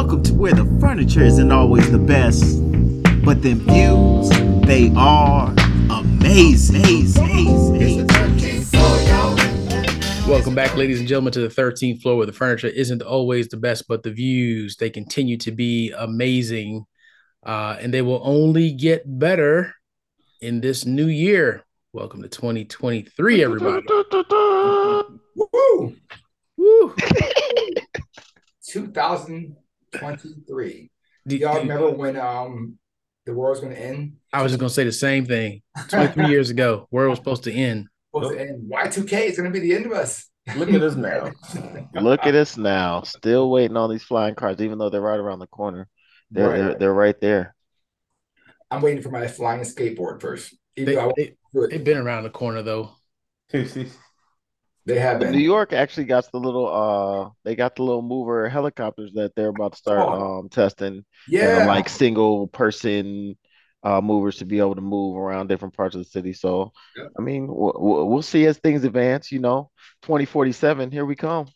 Welcome to where the furniture isn't always the best, but them views, they are amazing. Welcome back, ladies and gentlemen, to the 13th floor, where the furniture isn't always the best, but the views, they continue to be amazing, and they will only get better in this new year. Welcome to 2023, everybody. Woo! Woo! 2023. Do y'all remember when the world's going to end? I was just going to say the same thing. 23 years ago, world was supposed to end. Y2K is going to be the end of us. Look at us now. Look at us now. Still waiting on these flying cars, even though they're right around the corner. They're right there. I'm waiting for my flying skateboard first. They've been around the corner, though. They have been. New York actually got the little mover helicopters that they're about to start testing. Yeah, like single person movers to be able to move around different parts of the city. So, yeah. I mean, we'll see as things advance. 2047, here we come.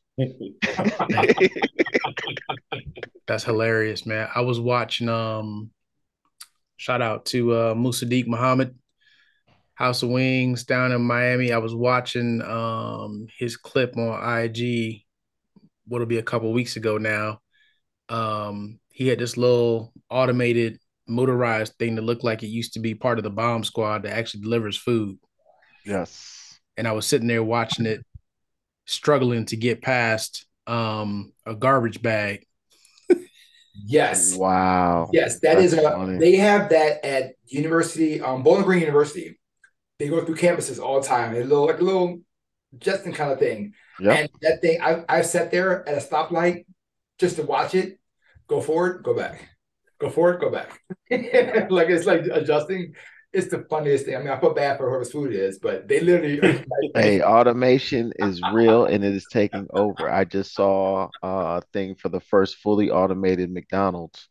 That's hilarious, man. I was watching. Shout out to Musadiq Muhammad, House of Wings down in Miami. I was watching his clip on IG, what'll be a couple weeks ago now. He had this little automated motorized thing that looked like it used to be part of the bomb squad that actually delivers food. Yes. And I was sitting there watching it, struggling to get past a garbage bag. Yes. Wow. Yes, that's funny. They have that at university, Bowling Green University. They go through campuses all the time. It's a little Justin kind of thing. Yep. And that thing, I've sat there at a stoplight just to watch it. Go forward, go back. Go forward, go back. Like it's like adjusting. It's the funniest thing. I mean, I feel bad for whoever's food is, but they literally. Hey, automation is real and it is taking over. I just saw a thing for the first fully automated McDonald's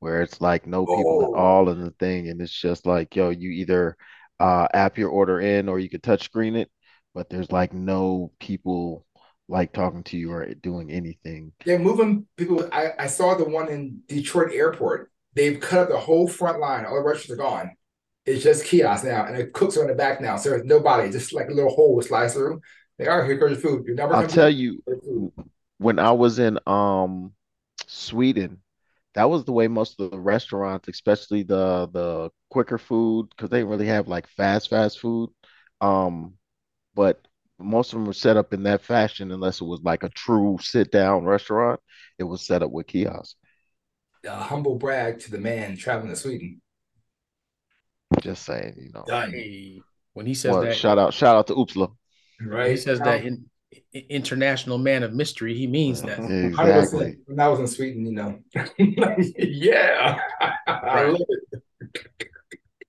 where it's like no people at all in the thing. And it's just like, yo, you either app your order in or you could touch screen it, but there's like no people like talking to you or doing anything. They're moving people. I saw the one in Detroit airport. They've cut up the whole front line. All the restaurants are gone. It's just kiosks now, and the cooks are in the back now. So there's nobody, just like a little hole will slide through. They are here goes your food. I'll tell you, when I was in Sweden, that was the way most of the restaurants, especially the quicker food, because they really have like fast food. But most of them were set up in that fashion, unless it was like a true sit down restaurant. It was set up with kiosks. A humble brag to the man traveling to Sweden. Just saying, when he says that, shout out to Uppsala. Right, he says that international man of mystery, he means that. Exactly. When I was in Sweden, yeah, I love it.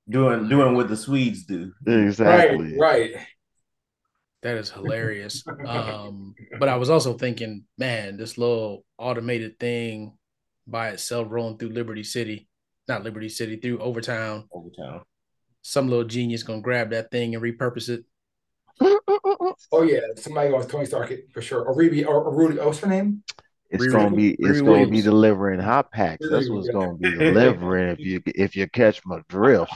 Doing what the Swedes do. Exactly. Right. That is hilarious. But I was also thinking, man, this little automated thing by itself rolling through through Overtown. Some little genius gonna grab that thing and repurpose it. Oh yeah, somebody goes Tony Stark it for sure. Or Rudy. What's her name? It's gonna be delivering hot packs. That's what's gonna be delivering if you catch my drift.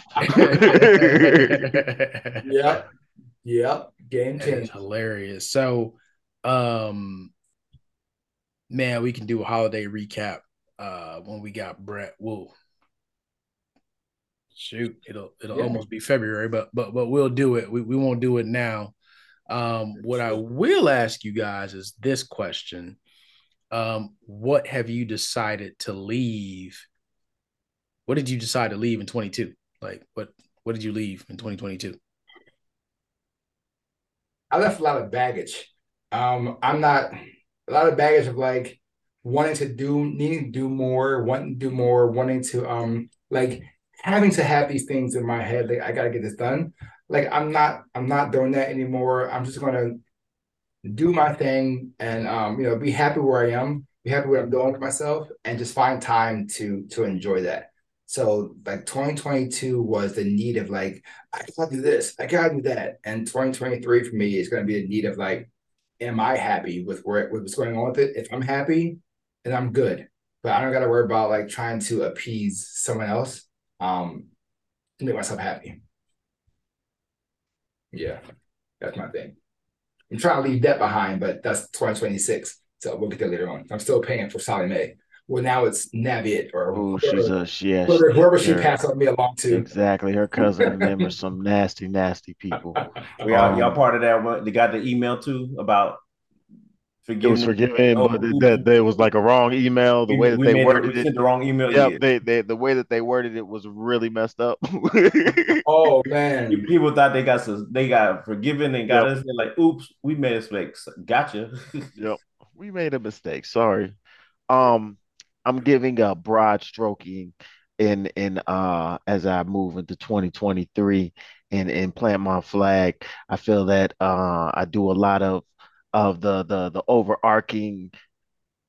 Yep. Game change. Hilarious. So, man, we can do a holiday recap when we got Brett Wool. Shoot, it'll almost be February, but we'll do it. We won't do it now. What I will ask you guys is this question: what have you decided to leave? What did you decide to leave in 2022? Like, what did you leave in 2022? I left a lot of baggage. Of like wanting to do more, having to have these things in my head, like I gotta get this done. Like I'm not doing that anymore. I'm just gonna do my thing and be happy where I am, be happy what I'm doing for myself, and just find time to enjoy that. So like 2022 was the need of like I gotta do this, I gotta do that, and 2023 for me is gonna be the need of like, am I happy with what's going on with it? If I'm happy, then I'm good. But I don't got to worry about like trying to appease someone else. To make myself happy. Yeah, that's my thing. I'm trying to leave debt behind, but that's 2026. So we'll get there later on. I'm still paying for Sally Mae. Well, now it's Navient or whoever she passed on me along to. Exactly. Her cousin and them are some nasty, nasty people. Y'all part of that one? They got the email too about forgiving. It was forgiving, but that was like a wrong email. The way that they worded it. The wrong email. Yeah, the way that they worded it was really messed up. Oh man. People thought they got forgiven and got us. They're like, oops, we made mistakes. Gotcha. Yep. We made a mistake. Sorry. I'm giving a broad stroking in as I move into 2023 and plant my flag. I feel that I do a lot of the overarching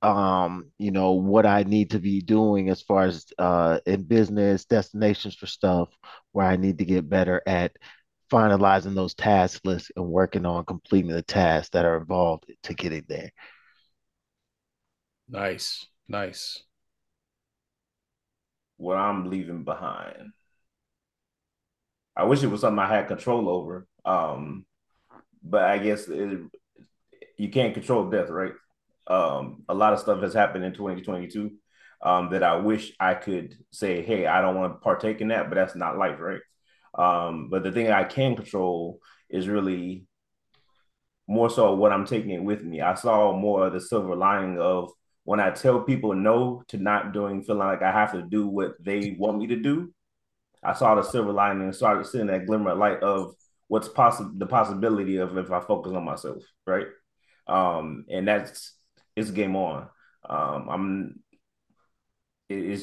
what I need to be doing as far as in business destinations for stuff where I need to get better at finalizing those task lists and working on completing the tasks that are involved to getting there. Nice. What I'm leaving behind. I wish it was something I had control over. But I guess you can't control death, right? A lot of stuff has happened in 2022 that I wish I could say, hey, I don't want to partake in that, but that's not life, right? But the thing I can control is really more so what I'm taking with me. I saw more of the silver lining of when I tell people no to not doing, feeling like I have to do what they want me to do, I saw the silver lining and started seeing that glimmer of light of what's possible, the possibility of if I focus on myself, right? And it's game on. It's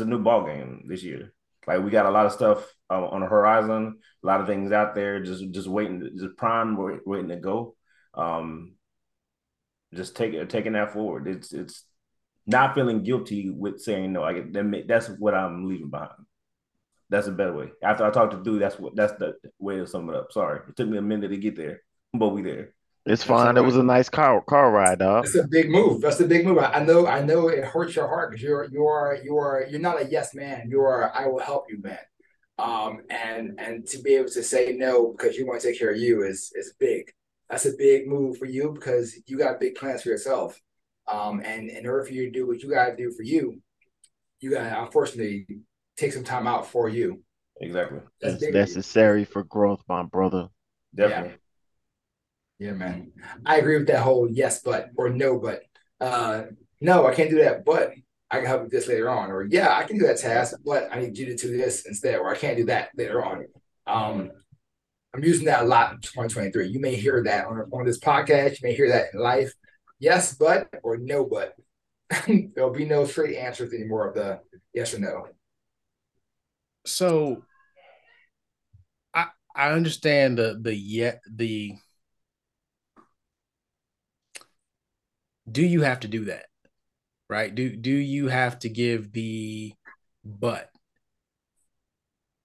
a new ball game this year. Like we got a lot of stuff on the horizon, a lot of things out there, just waiting, just prime, waiting to go. Just taking that forward. It's not feeling guilty with saying no. That's what I'm leaving behind. That's a better way. After I talked to dude, that's the way to sum it up. Sorry, it took me a minute to get there, but we there. It's fine. It was a nice car ride, dog. It's a big move. That's a big move. I know it hurts your heart because you're not a yes man. You are I will help you man. And to be able to say no because you want to take care of you is big. That's a big move for you because you got big plans for yourself. And in order for you to do what you got to do for you, you got to, unfortunately, take some time out for you. Exactly. That's necessary for growth, my brother. Definitely. Yeah, man. I agree with that whole yes, but, or no, but. No, I can't do that, but I can help with this later on. Or, yeah, I can do that task, but I need you to do this instead, or I can't do that later on. I'm using that a lot in 2023. You may hear that on this podcast. You may hear that in life. Yes, but, or no, but. There'll be no straight answers anymore of the yes or no. So I understand the do you have to do that? Right? Do you have to give the but?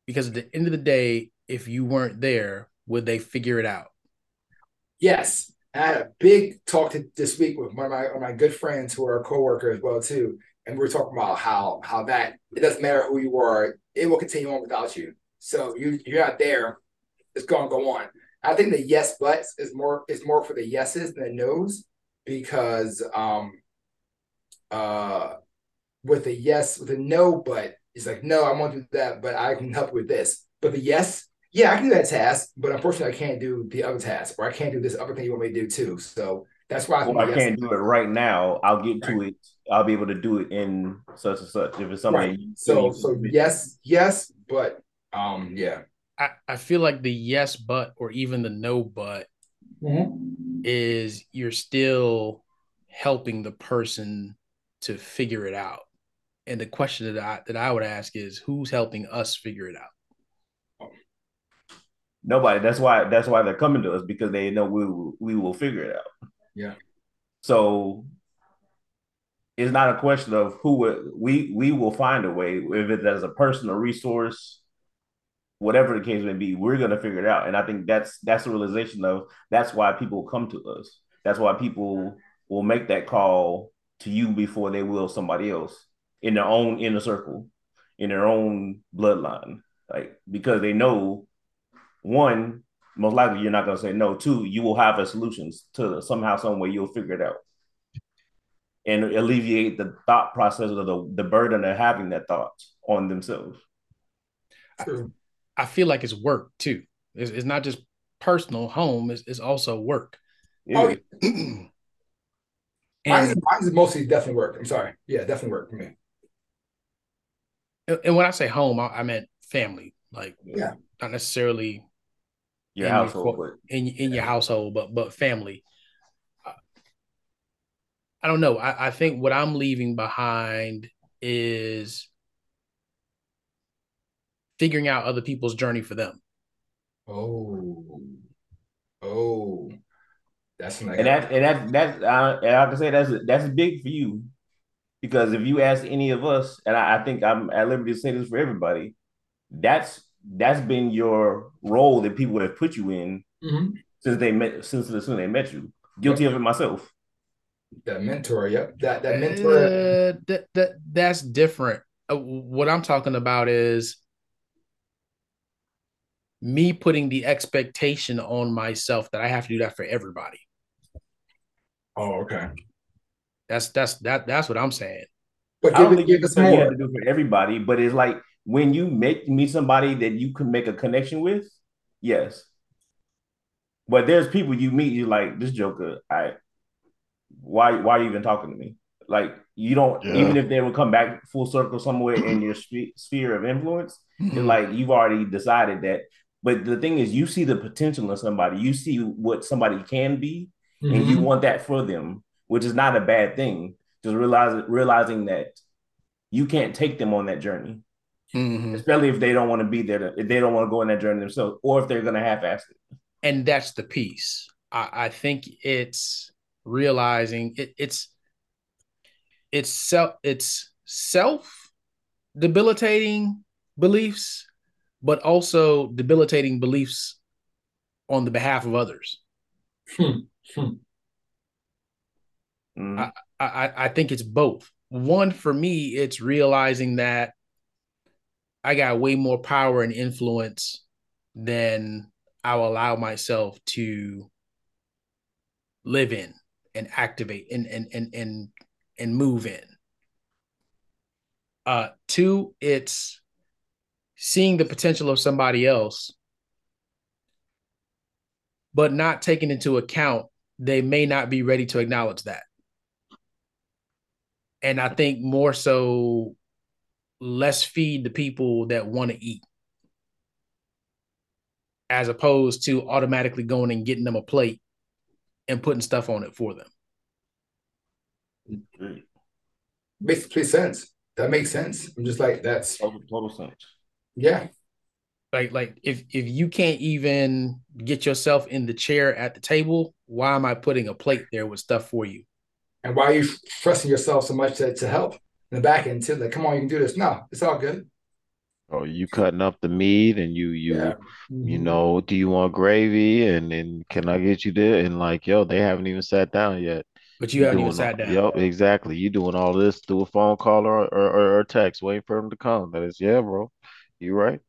Because at the end of the day, if you weren't there, would they figure it out? Yes. I had a big talk this week with one of my good friends who are a co-worker as well, too. And we were talking about how that it doesn't matter who you are. It will continue on without you. So you're not there. It's going to go on. I think the yes buts is more for the yeses than the nos because with a yes, with a no but, it's like, no, I won't do that, but I can help with this. But the yes, yeah, I can do that task, but unfortunately, I can't do the other task, or I can't do this other thing you want me to do too. So that's why I can't do it right now. I'll get to it. I'll be able to do it in such and such. If it's something, right. So yes, but yeah. I feel like the yes, but, or even the no, but is you're still helping the person to figure it out. And the question that I would ask is, who's helping us figure it out? Nobody. That's why they're coming to us, because they know we will figure it out. Yeah. So it's not a question of we will find a way, if it's as a personal resource, whatever the case may be, we're going to figure it out. And I think that's the realization of that's why people come to us. That's why people will make that call to you before they will somebody else in their own inner circle, in their own bloodline. Like, because they know, one, most likely you're not going to say no. Two, you will have a solutions to somehow, some way you'll figure it out and alleviate the thought process or the burden of having that thought on themselves. I feel like it's work too. It's not just personal home. It's also work. Yeah. Oh, mine's mostly definitely work. I'm sorry. Yeah, definitely work for me. And when I say home, I meant family. Like, yeah, not necessarily your household, your household, but family. I don't know. I think what I'm leaving behind is figuring out other people's journey for them. Oh, that's what and I can say that's big for you, because if you ask any of us, and I think I'm at liberty to say this for everybody, that's been your role that people have put you in since they met you. Guilty of it myself. That mentor, yep. That mentor. That's different. What I'm talking about is me putting the expectation on myself that I have to do that for everybody. Oh, okay. That's what I'm saying. But I don't think it's something you have to do for everybody, but it's like when you meet somebody that you can make a connection with, yes. But there's people you meet, you're like, this joker, why are you even talking to me? Like, you don't, even if they would come back full circle somewhere in your sphere of influence, and like you've already decided that. But the thing is, you see the potential in somebody, you see what somebody can be, and you want that for them, which is not a bad thing. Just realizing that you can't take them on that journey, especially if they don't want to be there, if they don't want to go on that journey themselves, or if they're going to half-ass it. And that's the piece. I think it's realizing it's self debilitating beliefs, but also debilitating beliefs on the behalf of others. I think it's both. One, for me, it's realizing that I got way more power and influence than I'll allow myself to live in and activate and move in. Two, it's seeing the potential of somebody else, but not taking into account they may not be ready to acknowledge that. And I think more so, let's feed the people that want to eat, as opposed to automatically going and getting them a plate and putting stuff on it for them. Basically sense. That makes sense. I'm just like, that's total sense. Yeah. Like if you can't even get yourself in the chair at the table, why am I putting a plate there with stuff for you? And why are you trusting yourself so much to help in the back end to like, come on, you can do this. No, it's all good. Oh, you cutting up the meat and you know, do you want gravy? And then can I get you there? And like, yo, they haven't even sat down yet. But you haven't even sat down. Yep, exactly. You doing all this through a phone call or text, waiting for them to come. That is, yeah, bro. You're right.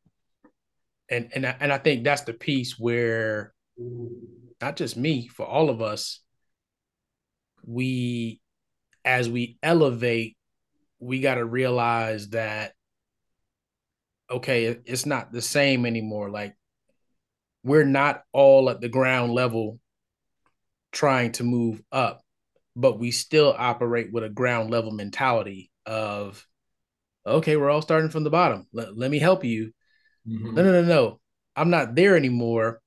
And I think that's the piece where not just me, for all of us, as we elevate, we got to realize that, okay, it's not the same anymore. Like, we're not all at the ground level trying to move up, but we still operate with a ground level mentality of, okay, we're all starting from the bottom. Let me help you. Mm-hmm. No. I'm not there anymore.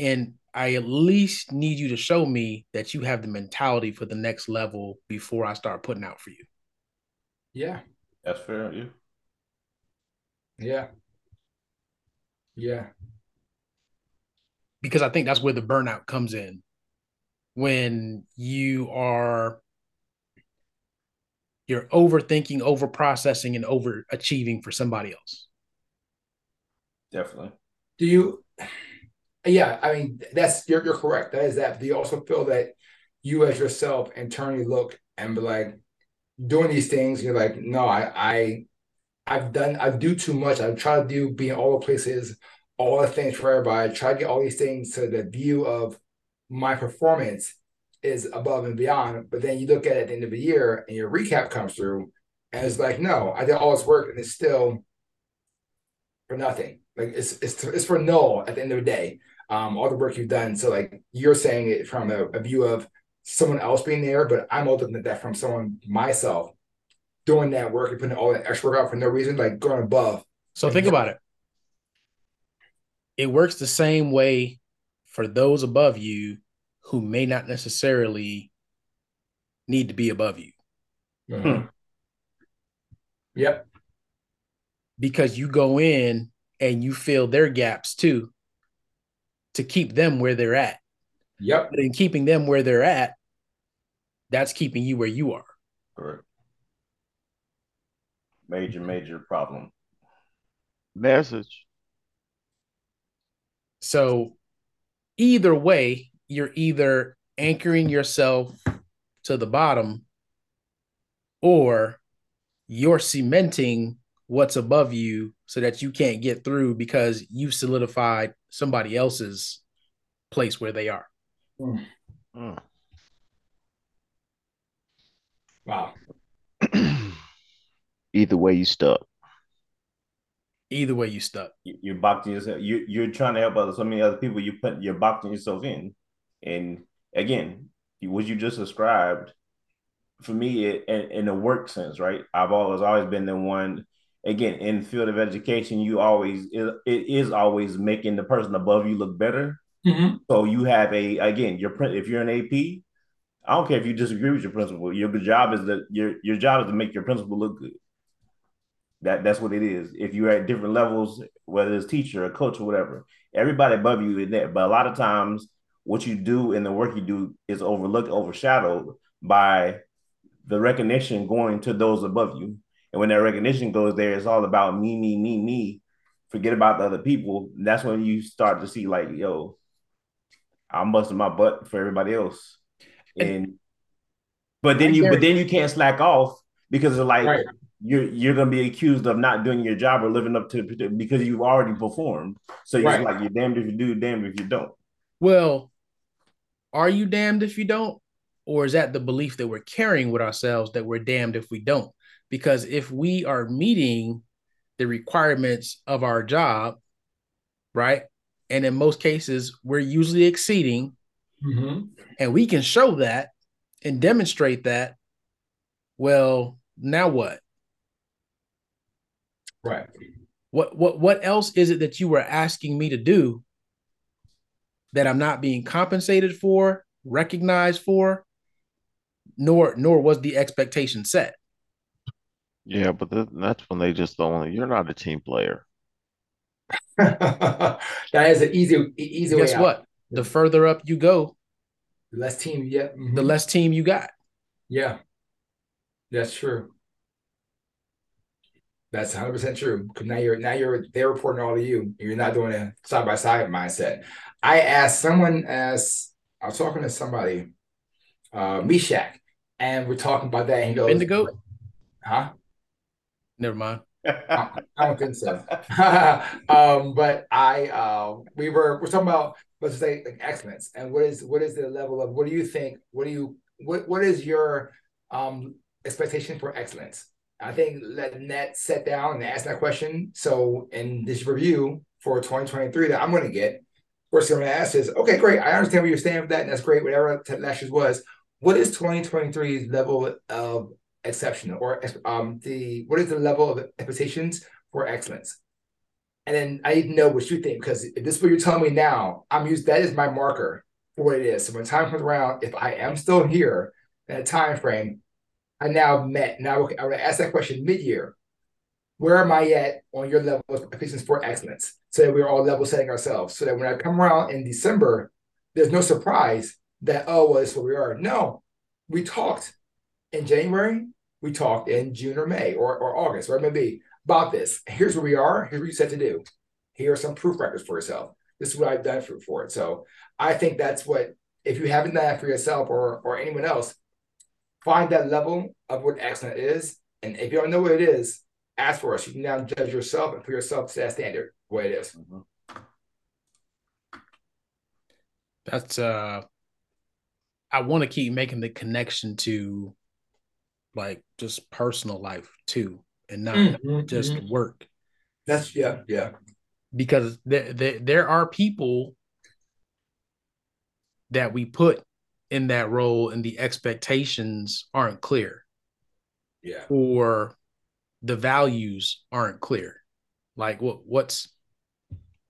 And I at least need you to show me that you have the mentality for the next level before I start putting out for you. Yeah. That's fair. Yeah. Because I think that's where the burnout comes in. When you're overthinking, overprocessing, and overachieving for somebody else. Definitely. I mean, that's you're correct. That is that. Do you also feel that you as yourself internally look and be like, doing these things, and you're like, no, I do too much. I try to do being all the places, all the things for everybody. I try to get all these things so the view of my performance is above and beyond. But then you look at it at the end of the year and your recap comes through and it's like, no, I did all this work and it's still for nothing. Like it's for null at the end of the day. All the work you've done. So like you're saying it from a view of someone else being there, but I'm looking at that from someone, myself, doing that work and putting all that extra work out for no reason, like going above. So think about it. It works the same way for those above you who may not necessarily need to be above you. Mm-hmm. Yep. Because you go in and you fill their gaps too to keep them where they're at. Yep. But in keeping them where they're at, that's keeping you where you are. Correct. Major problem. Message. So either way, you're either anchoring yourself to the bottom or you're cementing what's above you so that you can't get through because you've solidified somebody else's place where they are. Mm. Mm. Wow. Either way, you stuck. Either way, you stuck. You're boxing yourself. You're trying to help out so many other people. You're boxing yourself in. And again, what you just described, for me, in a work sense, right? I've always been the one. Again, in the field of education, it is always making the person above you look better. Mm-hmm. So you have if you're an AP, I don't care if you disagree with your principal. Your job is to make your principal look good. That's what it is. If you're at different levels, whether it's teacher or coach or whatever, everybody above you is there. But a lot of times what you do and the work you do is overshadowed by the recognition going to those above you. And when that recognition goes there, it's all about me, me, me, me. Forget about the other people. And that's when you start to see like, yo, I'm busting my butt for everybody else. But then you can't slack off because it's like, right. You're going to be accused of not doing your job or living up to because you've already performed. So you're right. Like, you're damned if you do, damned if you don't. Well, are you damned if you don't? Or is that the belief that we're carrying with ourselves that we're damned if we don't? Because if we are meeting the requirements of our job, right? And in most cases, we're usually exceeding. Mm-hmm. And we can show that and demonstrate that. Well, now what? Right. What else is it that you were asking me to do that I'm not being compensated for, recognized for, nor was the expectation set? Yeah, but that's when they just don't. You're not a team player. That is an easy way. Guess what? Out. The further up you go, the less team. Yeah. Mm-hmm. The less team you got. Yeah, that's true. That's 100% true. Because now you're they're reporting all to you. You're not doing a side by side mindset. I was talking to somebody, Meshach, and we're talking about that. And he goes, Indigo? Huh? Never mind. I don't think so. But we're talking about, let's say, like excellence. And what is the level of what do you think? What is your expectation for excellence? I think letting that set down and ask that question. So in this review for 2023 that I'm going to get, first thing I'm going to ask is, okay, great. I understand where you're standing with that. And that's great. Whatever last year's was, what is 2023's level of exceptional or what is the level of expectations for excellence? And then I need to know what you think, because if this is what you're telling me now, that is my marker for what it is. So when time comes around, if I am still here in a time frame, I now met. Now I would ask that question mid-year. Where am I at on your level of expectations for excellence? So that we're all level setting ourselves. So that when I come around in December, there's no surprise that, oh, well, that's where we are. No, we talked in January. We talked in June or May or August, where it may be, about this. Here's where we are. Here's what you said to do. Here are some proof records for yourself. This is what I've done for it. So I think that's what, if you haven't done that for yourself or anyone else, Find that level of what excellent is. And if you don't know what it is, ask for it. You can now judge yourself and put yourself to that standard where it is. That's I want to keep making the connection to like just personal life too, and not just work. That's yeah. Because there are people that we put in that role and the expectations aren't clear. Yeah. Or the values aren't clear. Like what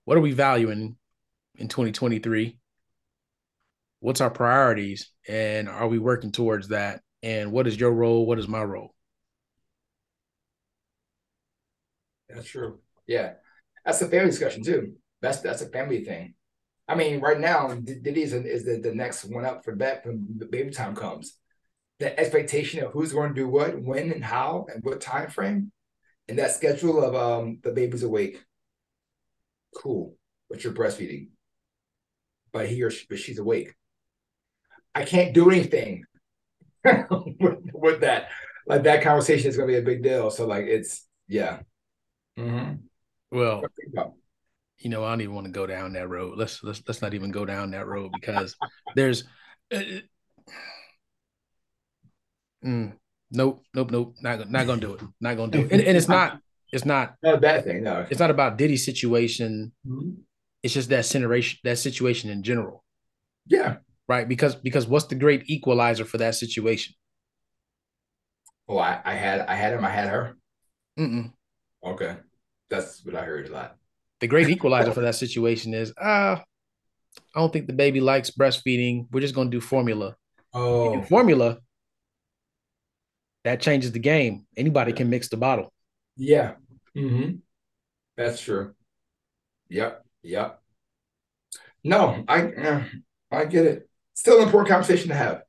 are we valuing in 2023? What's our priorities? And are we working towards that? And what is your role? What is my role? That's true. Yeah. That's a family discussion too. That's a family thing. I mean, right now, Diddy's is the next one up for that when baby time comes. The expectation of who's going to do what, when, and how, and what time frame, and that schedule of the baby's awake. Cool, but you're breastfeeding, but she's awake. I can't do anything with that. Like that conversation is going to be a big deal. So like it's yeah. Mm-hmm. Well, you know, I don't even want to go down that road. Let's not even go down that road because there's. Nope. Not gonna do it. Not gonna do it. And it's not a bad thing. No, it's not about Diddy's situation. Mm-hmm. It's just that situation in general. Yeah. Right. Because what's the great equalizer for that situation? Oh, I had him. I had her. Okay, that's what I heard a lot. The great equalizer for that situation is I don't think the baby likes breastfeeding. We're just gonna do formula. Oh, formula. That changes the game. Anybody can mix the bottle. Yeah. Mm-hmm. That's true. Yep. No, I get it. Still an important conversation to have.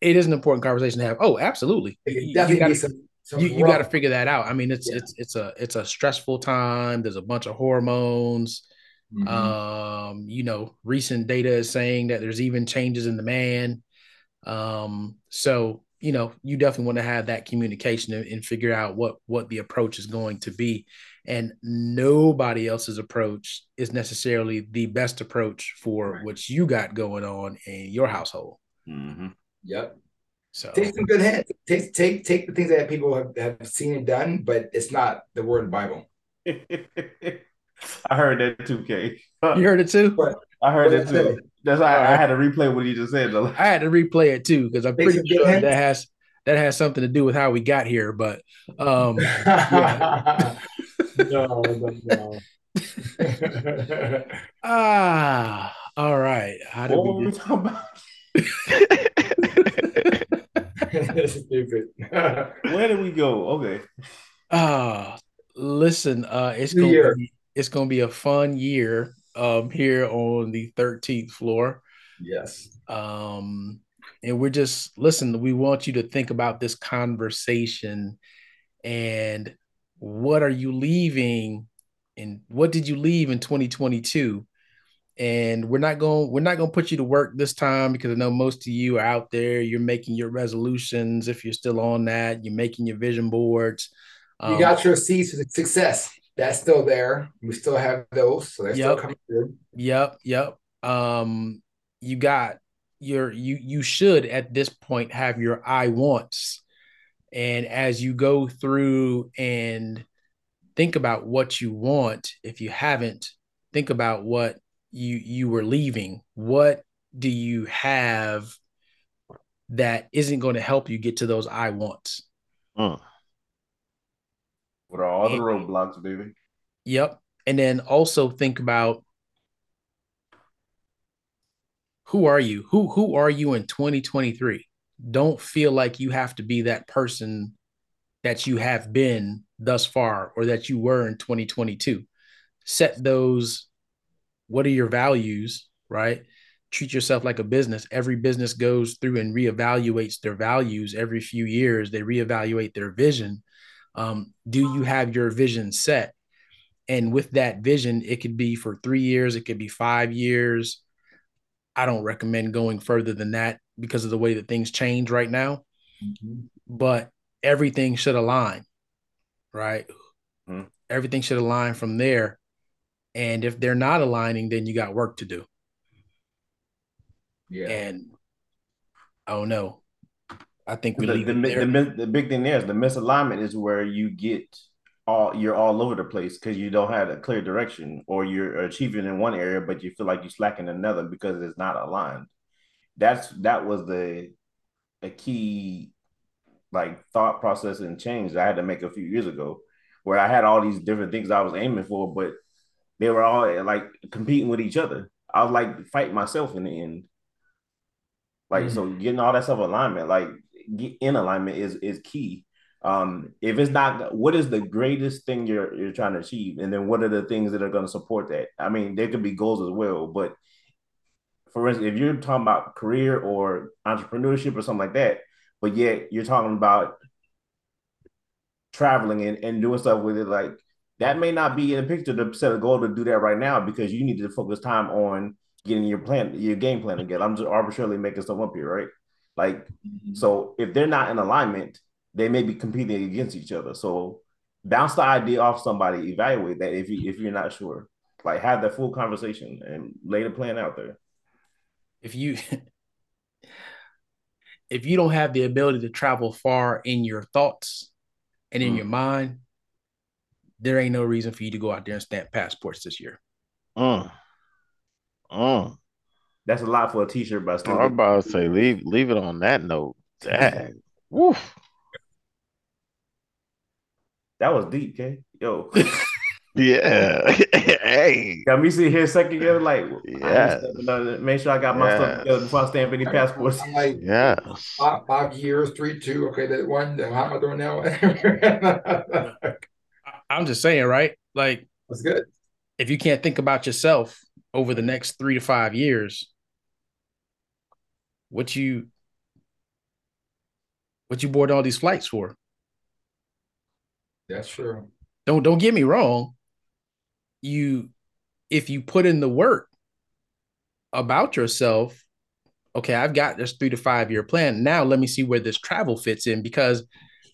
It is an important conversation to have. Oh, absolutely. You got to figure that out. I mean, it's a stressful time. There's a bunch of hormones. Mm-hmm. You know, recent data is saying that there's even changes in the man. So you know, you definitely want to have that communication and figure out what the approach is going to be. And nobody else's approach is necessarily the best approach for what you got going on in your household. Mm-hmm. Yep. So take some good hints. Take the things that people have seen and done, but it's not the word Bible. I heard that too, Kay. You heard it too? But, I heard that too. That's why I had to replay what he just said. I had to replay it too because I'm pretty sure that has something to do with how we got here. But yeah. No. All right. How did what we get... were we talking about? That's stupid. Where did we go? Okay. Listen. It's gonna be a fun year. Here on the 13th floor. Yes. And we're just, listen, we want you to think about this conversation and what are you leaving and what did you leave in 2022? And we're not going to put you to work this time because I know most of you are out there. You're making your resolutions. If you're still on that, you're making your vision boards. You got your seeds for success. That's still there. We still have those. So they're still coming through. Yep. You got your you should at this point have your I wants. And as you go through and think about what you want, if you haven't, think about what you were leaving. What do you have that isn't going to help you get to those I wants? What are all the roadblocks, baby? Yep. And then also think about who are you? Who are you in 2023? Don't feel like you have to be that person that you have been thus far or that you were in 2022. Set those, what are your values, right? Treat yourself like a business. Every business goes through and reevaluates their values every few years. They reevaluate their vision. Do you have your vision set? And with that vision, it could be for 3 years. It could be 5 years. I don't recommend going further than that because of the way that things change right now. Mm-hmm. But everything should align, right? Mm-hmm. Everything should align from there. And if they're not aligning, then you got work to do. Yeah. And I don't know. I think we the big thing there is the misalignment is where you get you're all over the place because you don't have a clear direction, or you're achieving in one area, but you feel like you're slacking in another because it's not aligned. That was the key like thought process and change that I had to make a few years ago, where I had all these different things I was aiming for, but they were all like competing with each other. I was like fighting myself in the end. Like, mm-hmm. So getting all that stuff alignment, like get in alignment is key. If it's not, what is the greatest thing you're trying to achieve? And then what are the things that are going to support that? I mean, there could be goals as well, but for instance, if you're talking about career or entrepreneurship or something like that, but yet you're talking about traveling and doing stuff with it, like that may not be in the picture to set a goal to do that right now, because you need to focus time on getting your game plan together. I'm just arbitrarily making stuff up here, right? Like, mm-hmm. So if they're not in alignment, they may be competing against each other. So bounce the idea off somebody, evaluate that if you're not sure. Like have that full conversation and lay the plan out there. If you don't have the ability to travel far in your thoughts and in your mind, there ain't no reason for you to go out there and stamp passports this year. That's a lot for a t-shirt, but I'm about to say leave it on that note. Dang. Woof. That was deep, okay? Yo. Yeah. Hey. Got me sitting here second together, like, yeah. Make sure I got my stuff together before I stamp any passports. I'm like, yeah. 5 years, 3, 2. Okay, that one. How am I doing now? I'm just saying, right? Like, that's good. If you can't think about yourself over the next 3 to 5 years, what you board all these flights for? That's true. Don't get me wrong. If you put in the work about yourself, okay, I've got this 3 to 5 year plan. Now let me see where this travel fits in, because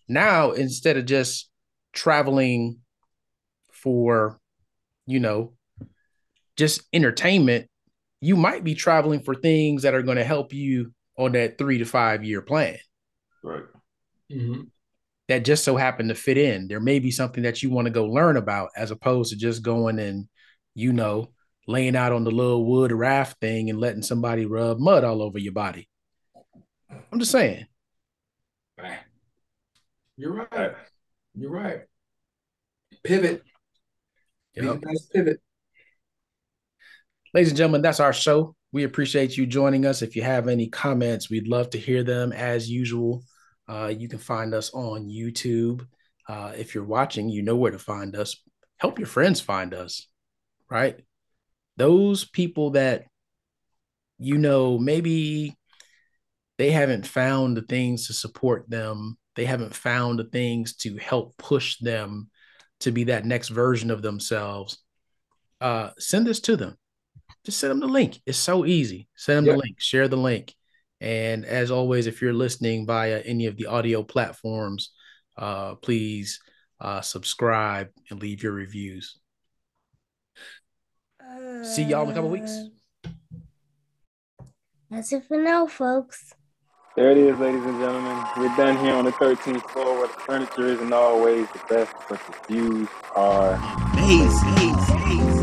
now instead of just traveling for, just entertainment, you might be traveling for things that are going to help you on that 3 to 5 year plan. Right. Mm-hmm. That just so happened to fit in. There may be something that you want to go learn about, as opposed to just going and, laying out on the little wood raft thing and letting somebody rub mud all over your body. I'm just saying. You're right. Pivot. Yep. Nice pivot. Ladies and gentlemen, that's our show. We appreciate you joining us. If you have any comments, we'd love to hear them as usual. You can find us on YouTube. If you're watching, you know where to find us. Help your friends find us, right? Those people that, maybe they haven't found the things to support them. They haven't found the things to help push them to be that next version of themselves. Send this to them. Just send them the link. It's so easy. Send them the link. Share the link. And as always, if you're listening via any of the audio platforms, please subscribe and leave your reviews. See y'all in a couple weeks. That's it for now, folks. There it is, ladies and gentlemen. We're done here on the 13th floor, where the furniture isn't always the best, but the views are amazing.